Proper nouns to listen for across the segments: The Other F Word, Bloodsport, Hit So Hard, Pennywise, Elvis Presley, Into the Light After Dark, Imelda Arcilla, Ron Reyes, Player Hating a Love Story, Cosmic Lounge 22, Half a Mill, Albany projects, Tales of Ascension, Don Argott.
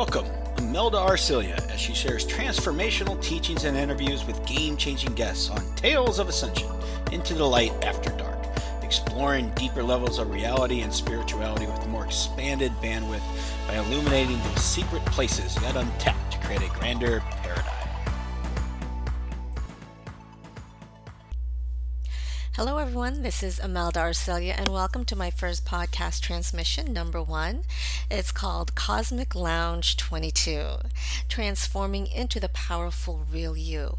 Welcome, Imelda Arcilla, as she shares transformational teachings and interviews with game-changing guests on Tales of Ascension, Into the Light After Dark, exploring deeper levels of reality and spirituality with a more expanded bandwidth by illuminating the secret places yet untapped to create a grander paradigm. Hello everyone, this is Imelda Arcilla and welcome to my first podcast transmission, number 1. It's called Cosmic Lounge 22, Transforming into the Powerful Real You,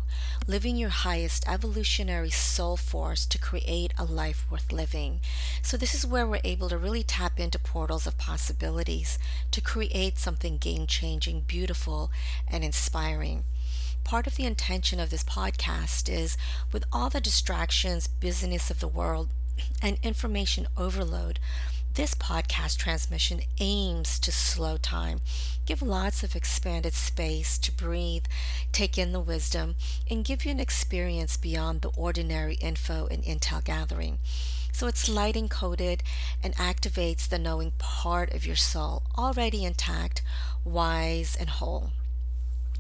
Living Your Highest Evolutionary Soul Force to Create a Life Worth Living. So this is where we're able to really tap into portals of possibilities to create something game-changing, beautiful, and inspiring. Part of the intention of this podcast is, with all the distractions, busyness of the world, and information overload, this podcast transmission aims to slow time, give lots of expanded space to breathe, take in the wisdom, and give you an experience beyond the ordinary info and intel gathering. So it's light encoded and activates the knowing part of your soul, already intact, wise, and whole.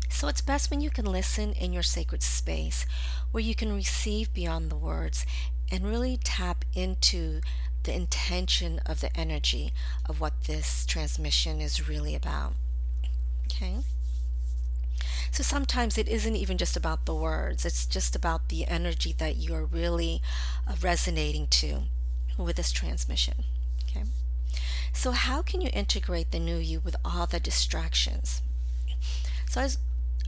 So it's best when you can listen in your sacred space, where you can receive beyond the words and really tap into the intention of the energy of what this transmission is really about. Okay? So sometimes it isn't even just about the words, it's just about the energy that you're really resonating to with this transmission. Okay? So how can you integrate the new you with all the distractions? So I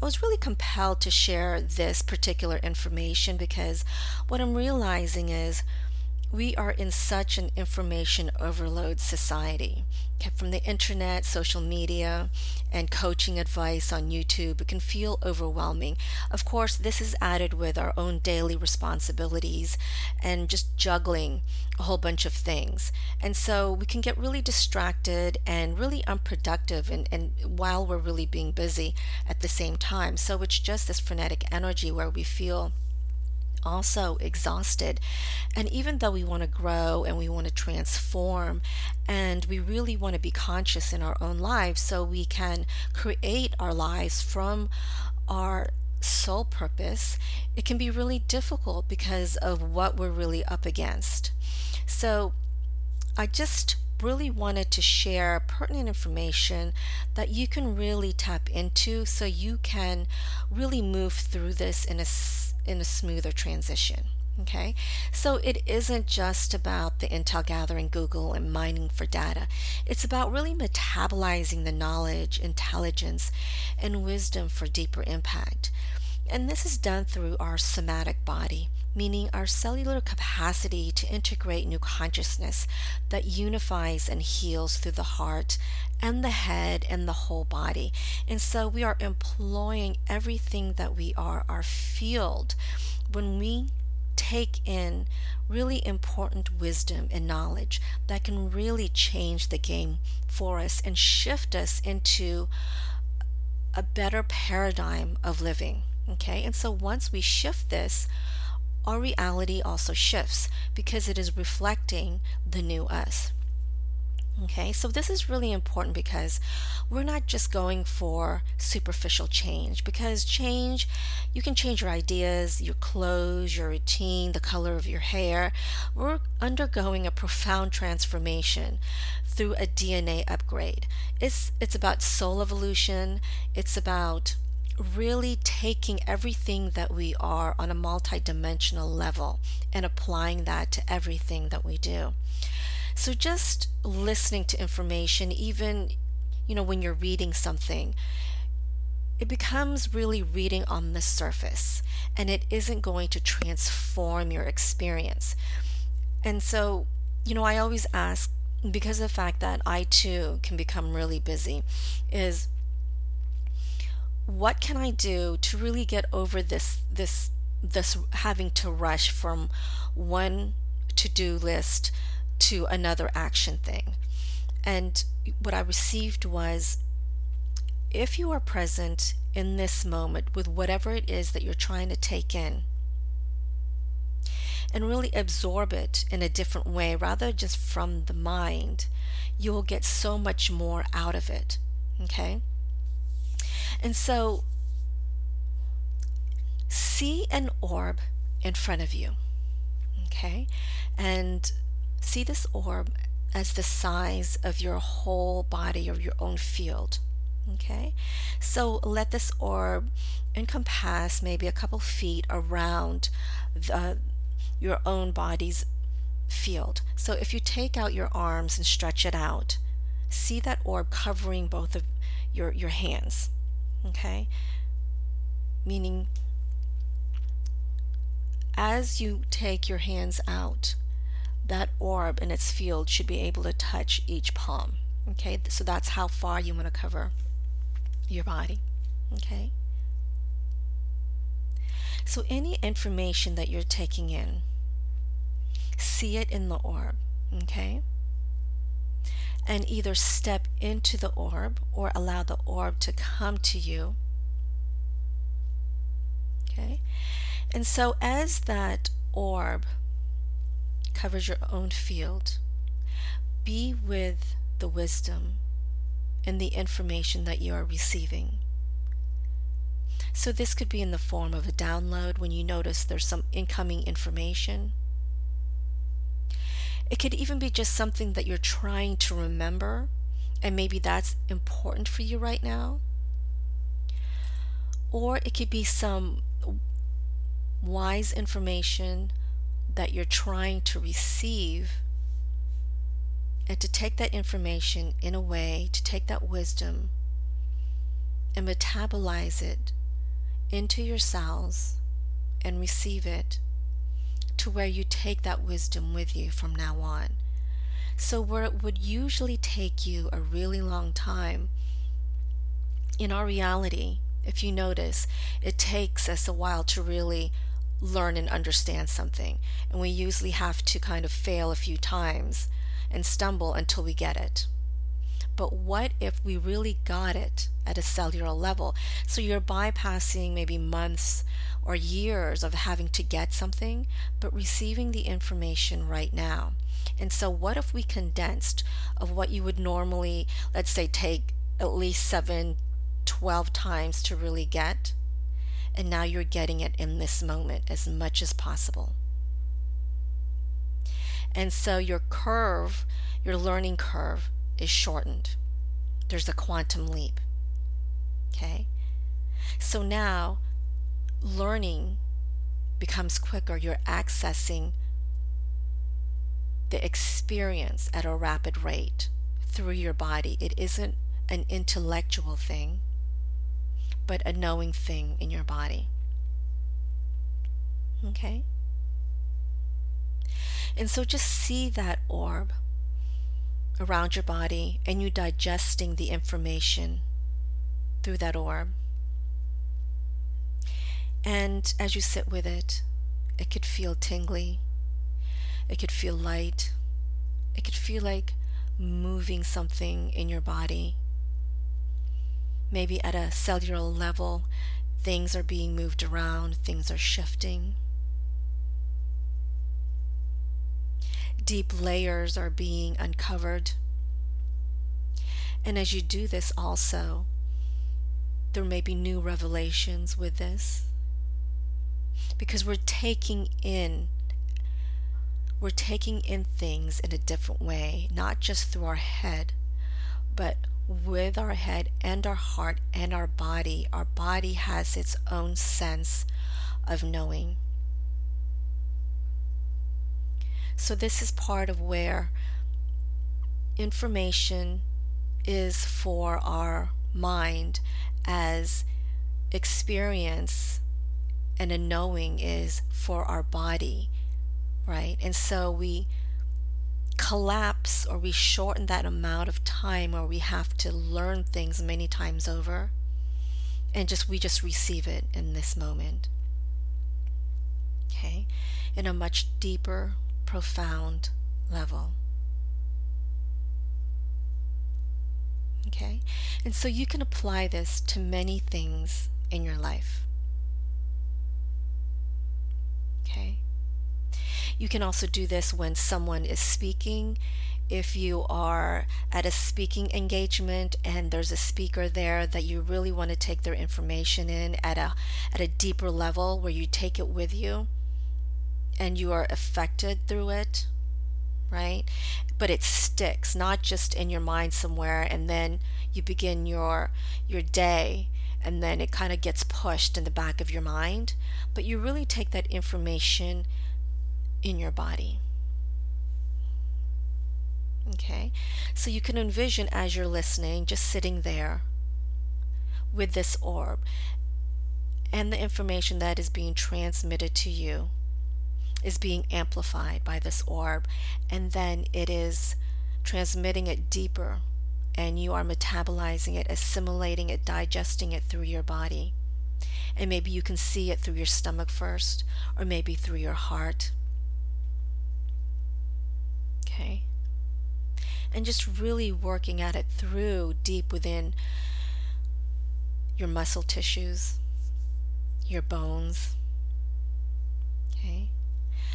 was really compelled to share this particular information because what I'm realizing is we are in such an information overload society. From the internet, social media, and coaching advice on YouTube, it can feel overwhelming. Of course, this is added with our own daily responsibilities and just juggling a whole bunch of things. And so we can get really distracted and really unproductive and while we're really being busy at the same time. So it's just this frenetic energy where we feel also exhausted, and even though we want to grow and we want to transform and we really want to be conscious in our own lives so we can create our lives from our soul purpose, it can be really difficult because of what we're really up against. So I just really wanted to share pertinent information that you can really tap into so you can really move through this in a smoother transition. Okay, so it isn't just about the intel gathering, Google, and mining for data. It's about really metabolizing the knowledge, intelligence, and wisdom for deeper impact. And this is done through our somatic body, meaning our cellular capacity to integrate new consciousness that unifies and heals through the heart and the head and the whole body. And so we are employing everything that we are, our field, when we take in really important wisdom and knowledge that can really change the game for us and shift us into a better paradigm of living. Okay, and so once we shift this, our reality also shifts because it is reflecting the new us. Okay, so this is really important because we're not just going for superficial change, because change, you can change your ideas, your clothes, your routine, the color of your hair. We're undergoing a profound transformation through a DNA upgrade. It's about soul evolution. It's about really taking everything that we are on a multi-dimensional level and applying that to everything that we do. So just listening to information, even when you're reading something, it becomes really reading on the surface and it isn't going to transform your experience. And so I always ask, because of the fact that I too can become really busy, is what can I do to really get over this having to rush from one to-do list to another action thing? And what I received was, if you are present in this moment with whatever it is that you're trying to take in and really absorb it in a different way rather just from the mind, you will get so much more out of it. Okay? And so see an orb in front of you, okay? And see this orb as the size of your whole body or your own field, okay? So let this orb encompass maybe a couple feet around your own body's field. So if you take out your arms and stretch it out, see that orb covering both of your hands, okay? Meaning, as you take your hands out, that orb in its field should be able to touch each palm, okay? So that's how far you want to cover your body, okay? So any information that you're taking in, see it in the orb, okay? And either step into the orb or allow the orb to come to you, okay? And so as that orb covers your own field, be with the wisdom and the information that you are receiving. So this could be in the form of a download when you notice there's some incoming information. It could even be just something that you're trying to remember, and maybe that's important for you right now. Or it could be some wise information that you're trying to receive, and to take that information in a way, to take that wisdom and metabolize it into your cells and receive it, to where you take that wisdom with you from now on. So where it would usually take you a really long time, in our reality, if you notice, it takes us a while to really learn and understand something, and we usually have to kind of fail a few times and stumble until we get it. But what if we really got it at a cellular level? So you're bypassing maybe months or years of having to get something, but receiving the information right now. And so what if we condensed of what you would normally, let's say, take at least 7-12 times to really get, and now you're getting it in this moment as much as possible. And so your learning curve is shortened. There's a quantum leap, okay? So now learning becomes quicker. You're accessing the experience at a rapid rate through your body. It isn't an intellectual thing, but a knowing thing in your body, okay? And so just see that orb around your body, and you digesting the information through that orb. And as you sit with it, it could feel tingly, it could feel light, it could feel like moving something in your body. Maybe at a cellular level, things are being moved around, things are shifting. Deep layers are being uncovered. And as you do this also, there may be new revelations with this, because we're taking in things in a different way, not just through our head, but with our head and our heart and our body. Our body has its own sense of knowing. So this is part of where information is for our mind as experience, and a knowing is for our body, right? And so we collapse, or we shorten that amount of time, or we have to learn things many times over, and we just receive it in this moment, okay, in a much deeper, profound level, okay? And so you can apply this to many things in your life, okay? You can also do this when someone is speaking, if you are at a speaking engagement and there's a speaker there that you really want to take their information in at a deeper level where you take it with you and you are affected through it, right? But it sticks, not just in your mind somewhere, and then you begin your day and then it kind of gets pushed in the back of your mind, but you really take that information in your body. Okay, so you can envision, as you're listening, just sitting there with this orb and the information that is being transmitted to you is being amplified by this orb, and then it is transmitting it deeper and you are metabolizing it, assimilating it, digesting it through your body. And maybe you can see it through your stomach first, or maybe through your heart. Okay, and just really working at it through deep within your muscle tissues, your bones. Okay,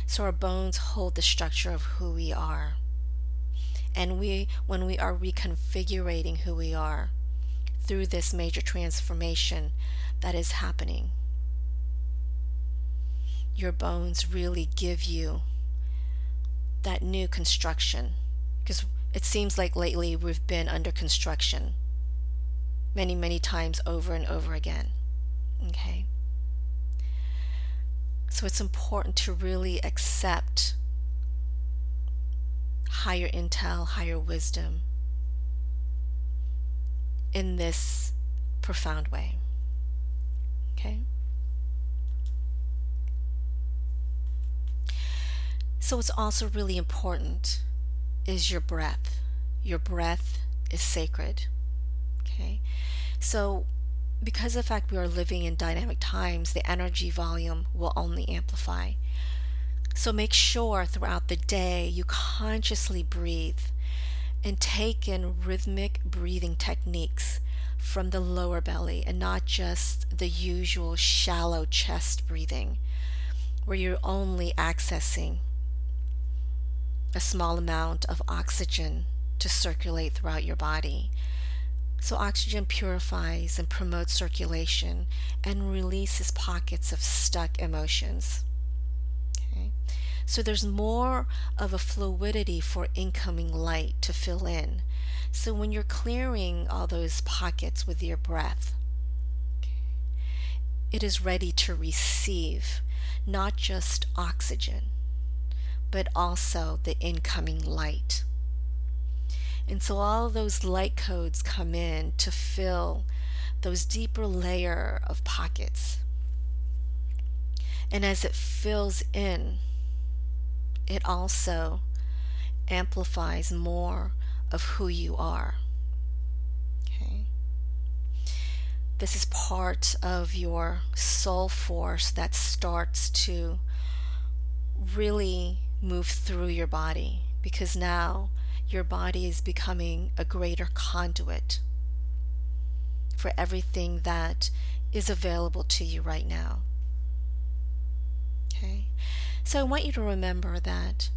so our bones hold the structure of who we are, and when we are reconfiguring who we are through this major transformation that is happening, your bones really give you that new construction, because it seems like lately we've been under construction many, many times over and over again. Okay? So it's important to really accept higher intel, higher wisdom in this profound way. Okay? So it's also really important is your breath. Your breath is sacred. Okay? So because of the fact we are living in dynamic times, the energy volume will only amplify. So make sure throughout the day you consciously breathe and take in rhythmic breathing techniques from the lower belly and not just the usual shallow chest breathing where you're only accessing a small amount of oxygen to circulate throughout your body. So oxygen purifies and promotes circulation and releases pockets of stuck emotions. Okay? So there's more of a fluidity for incoming light to fill in. So when you're clearing all those pockets with your breath, okay, it is ready to receive not just oxygen, but also the incoming light. And so all those light codes come in to fill those deeper layer of pockets. And as it fills in, it also amplifies more of who you are. Okay? This is part of your soul force that starts to really move through your body, because now your body is becoming a greater conduit for everything that is available to you right now. Okay? So I want you to remember that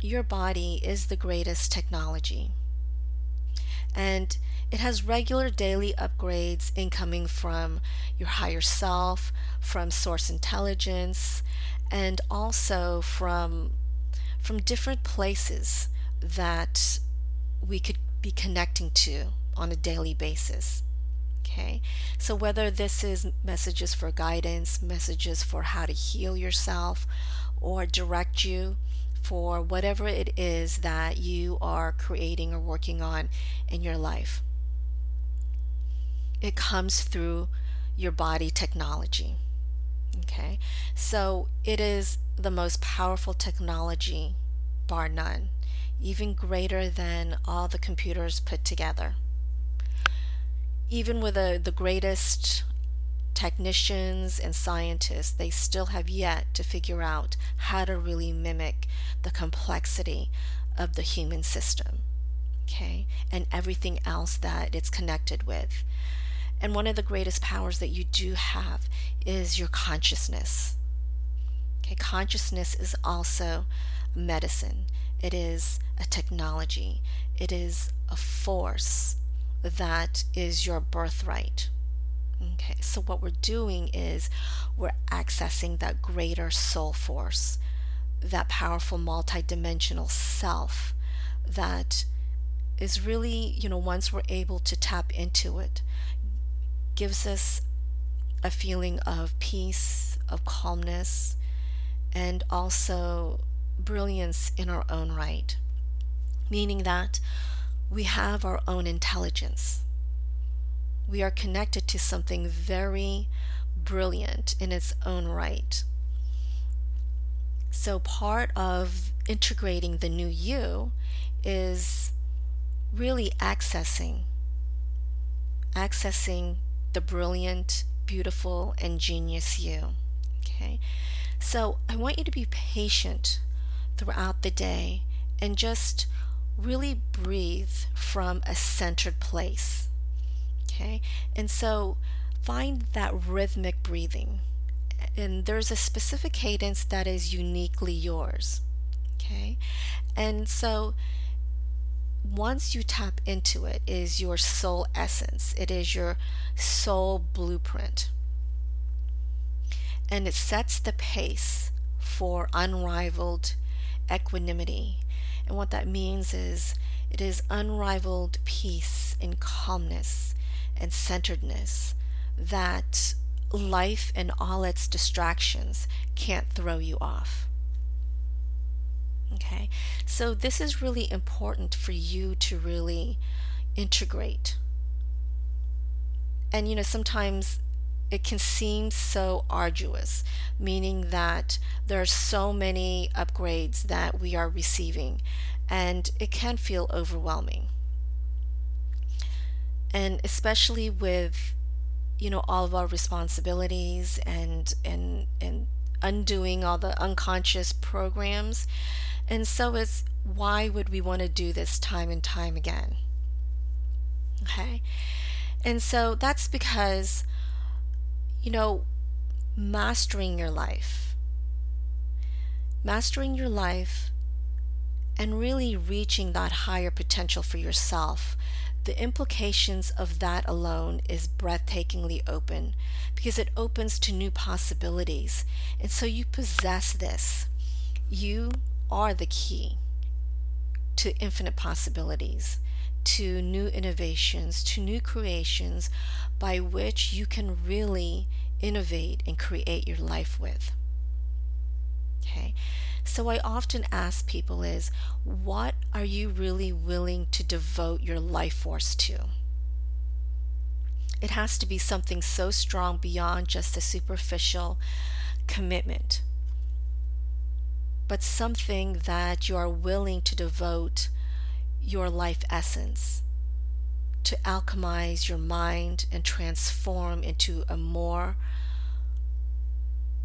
your body is the greatest technology, and it has regular daily upgrades incoming from your higher self, from source intelligence, and also from different places that we could be connecting to on a daily basis. Okay? So whether this is messages for guidance, messages for how to heal yourself or direct you for whatever it is that you are creating or working on in your life, it comes through your body technology. Okay, so it is the most powerful technology, bar none, even greater than all the computers put together. Even with the greatest technicians and scientists, they still have yet to figure out how to really mimic the complexity of the human system, okay, and everything else that it's connected with. And one of the greatest powers that you do have is your consciousness. Okay, consciousness is also medicine. It is a technology. It is a force that is your birthright. Okay, so what we're doing is we're accessing that greater soul force, that powerful multidimensional self that is really, once we're able to tap into it, gives us a feeling of peace, of calmness, and also brilliance in our own right, meaning that we have our own intelligence. We are connected to something very brilliant in its own right. So part of integrating the new you is really accessing the brilliant, beautiful, and genius you. Okay, so I want you to be patient throughout the day and just really breathe from a centered place. Okay, and so find that rhythmic breathing, and there's a specific cadence that is uniquely yours. Okay, and so once you tap into it, is your soul essence. It is your soul blueprint, and it sets the pace for unrivaled equanimity. And what that means is it is unrivaled peace and calmness and centeredness that life and all its distractions can't throw you off. Okay, so this is really important for you to really integrate. And sometimes it can seem so arduous, meaning that there are so many upgrades that we are receiving, and it can feel overwhelming. And especially with, all of our responsibilities and undoing all the unconscious programs. And so it's, why would we want to do this time and time again? Okay. And so that's because, mastering your life and really reaching that higher potential for yourself, the implications of that alone is breathtakingly open, because it opens to new possibilities. And so you possess this. You are the key to infinite possibilities, to new innovations, to new creations by which you can really innovate and create your life with. Okay, so I often ask people is, what are you really willing to devote your life force to? It has to be something so strong beyond just a superficial commitment, but something that you are willing to devote your life essence to, alchemize your mind and transform into a more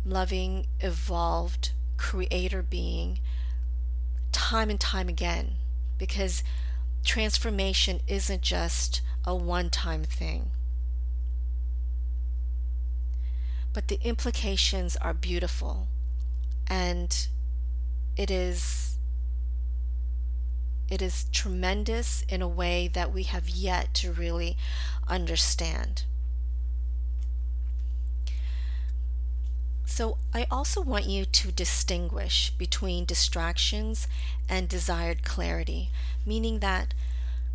loving, evolved creator being time and time again, because transformation isn't just a one-time thing, but the implications are beautiful, and it is tremendous in a way that we have yet to really understand. So I also want you to distinguish between distractions and desired clarity, meaning that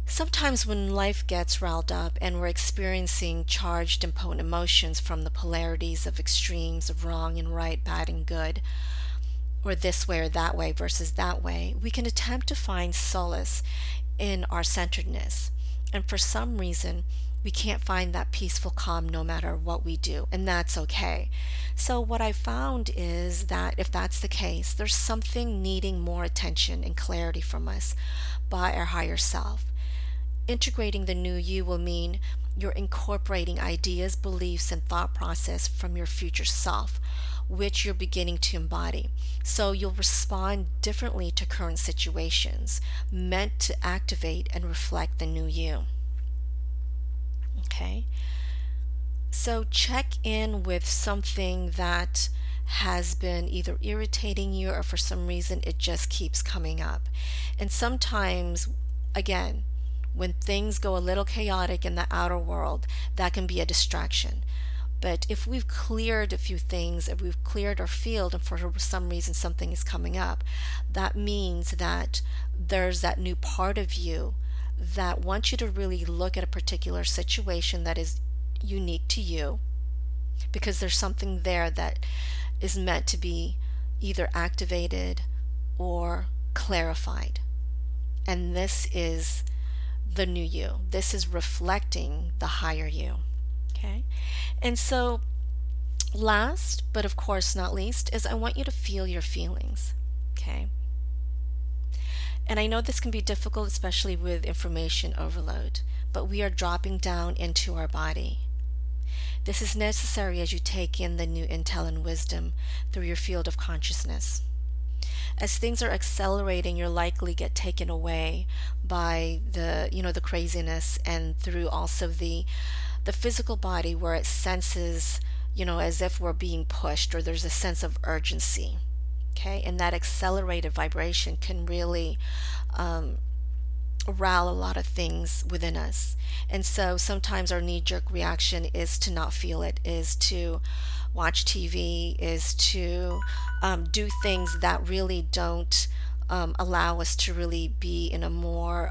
sometimes when life gets riled up and we're experiencing charged and potent emotions from the polarities of extremes of wrong and right, bad and good, or this way or that way versus that way, we can attempt to find solace in our centeredness. And for some reason, we can't find that peaceful calm no matter what we do, and that's okay. So what I found is that if that's the case, there's something needing more attention and clarity from us by our higher self. Integrating the new you will mean you're incorporating ideas, beliefs, and thought process from your future self, which you're beginning to embody. So you'll respond differently to current situations, meant to activate and reflect the new you. Okay, so check in with something that has been either irritating you or for some reason it just keeps coming up. And sometimes, again, when things go a little chaotic in the outer world, that can be a distraction. But if we've cleared a few things, if we've cleared our field and for some reason something is coming up, that means that there's that new part of you that wants you to really look at a particular situation that is unique to you, because there's something there that is meant to be either activated or clarified. And this is the new you. This is reflecting the higher you. Okay? And so last, but of course not least, is I want you to feel your feelings. Okay? And I know this can be difficult, especially with information overload, but we are dropping down into our body. This is necessary as you take in the new intel and wisdom through your field of consciousness. As things are accelerating, you'll likely get taken away by the craziness, and through also the physical body, where it senses, as if we're being pushed or there's a sense of urgency. Okay, and that accelerated vibration can really arouse a lot of things within us. And so sometimes our knee-jerk reaction is to not feel it, is to watch TV, is to do things that really don't allow us to really be in a more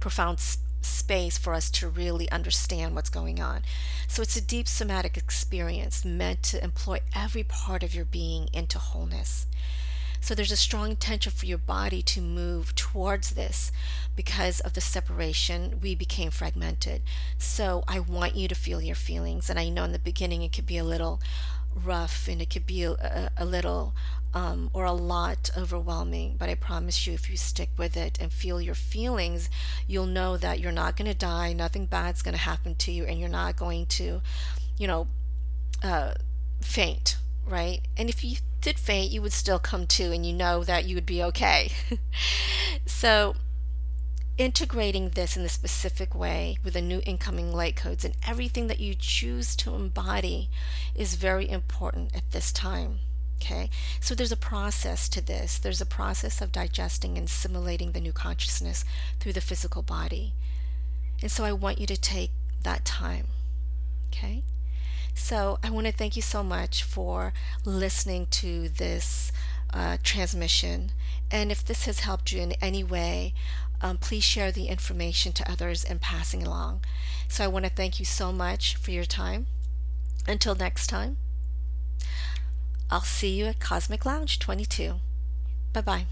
profound space for us to really understand what's going on. So it's a deep somatic experience meant to employ every part of your being into wholeness. So there's a strong intention for your body to move towards this. Because of the separation, we became fragmented. So I want you to feel your feelings. And I know in the beginning it could be a little rough, and it could be a little or a lot overwhelming, but I promise you, if you stick with it and feel your feelings, you'll know that you're not going to die, nothing bad's going to happen to you, and you're not going to faint, right? And if you did faint, you would still come to, and that you would be okay. So integrating this in a specific way with the new incoming light codes and everything that you choose to embody is very important at this time. Okay, so there's a process to this. There's a process of digesting and assimilating the new consciousness through the physical body. And so I want you to take that time. Okay, so I want to thank you so much for listening to this transmission. And if this has helped you in any way, please share the information to others and passing along. So I want to thank you so much for your time. Until next time, I'll see you at Cosmic Lounge 22. Bye-bye.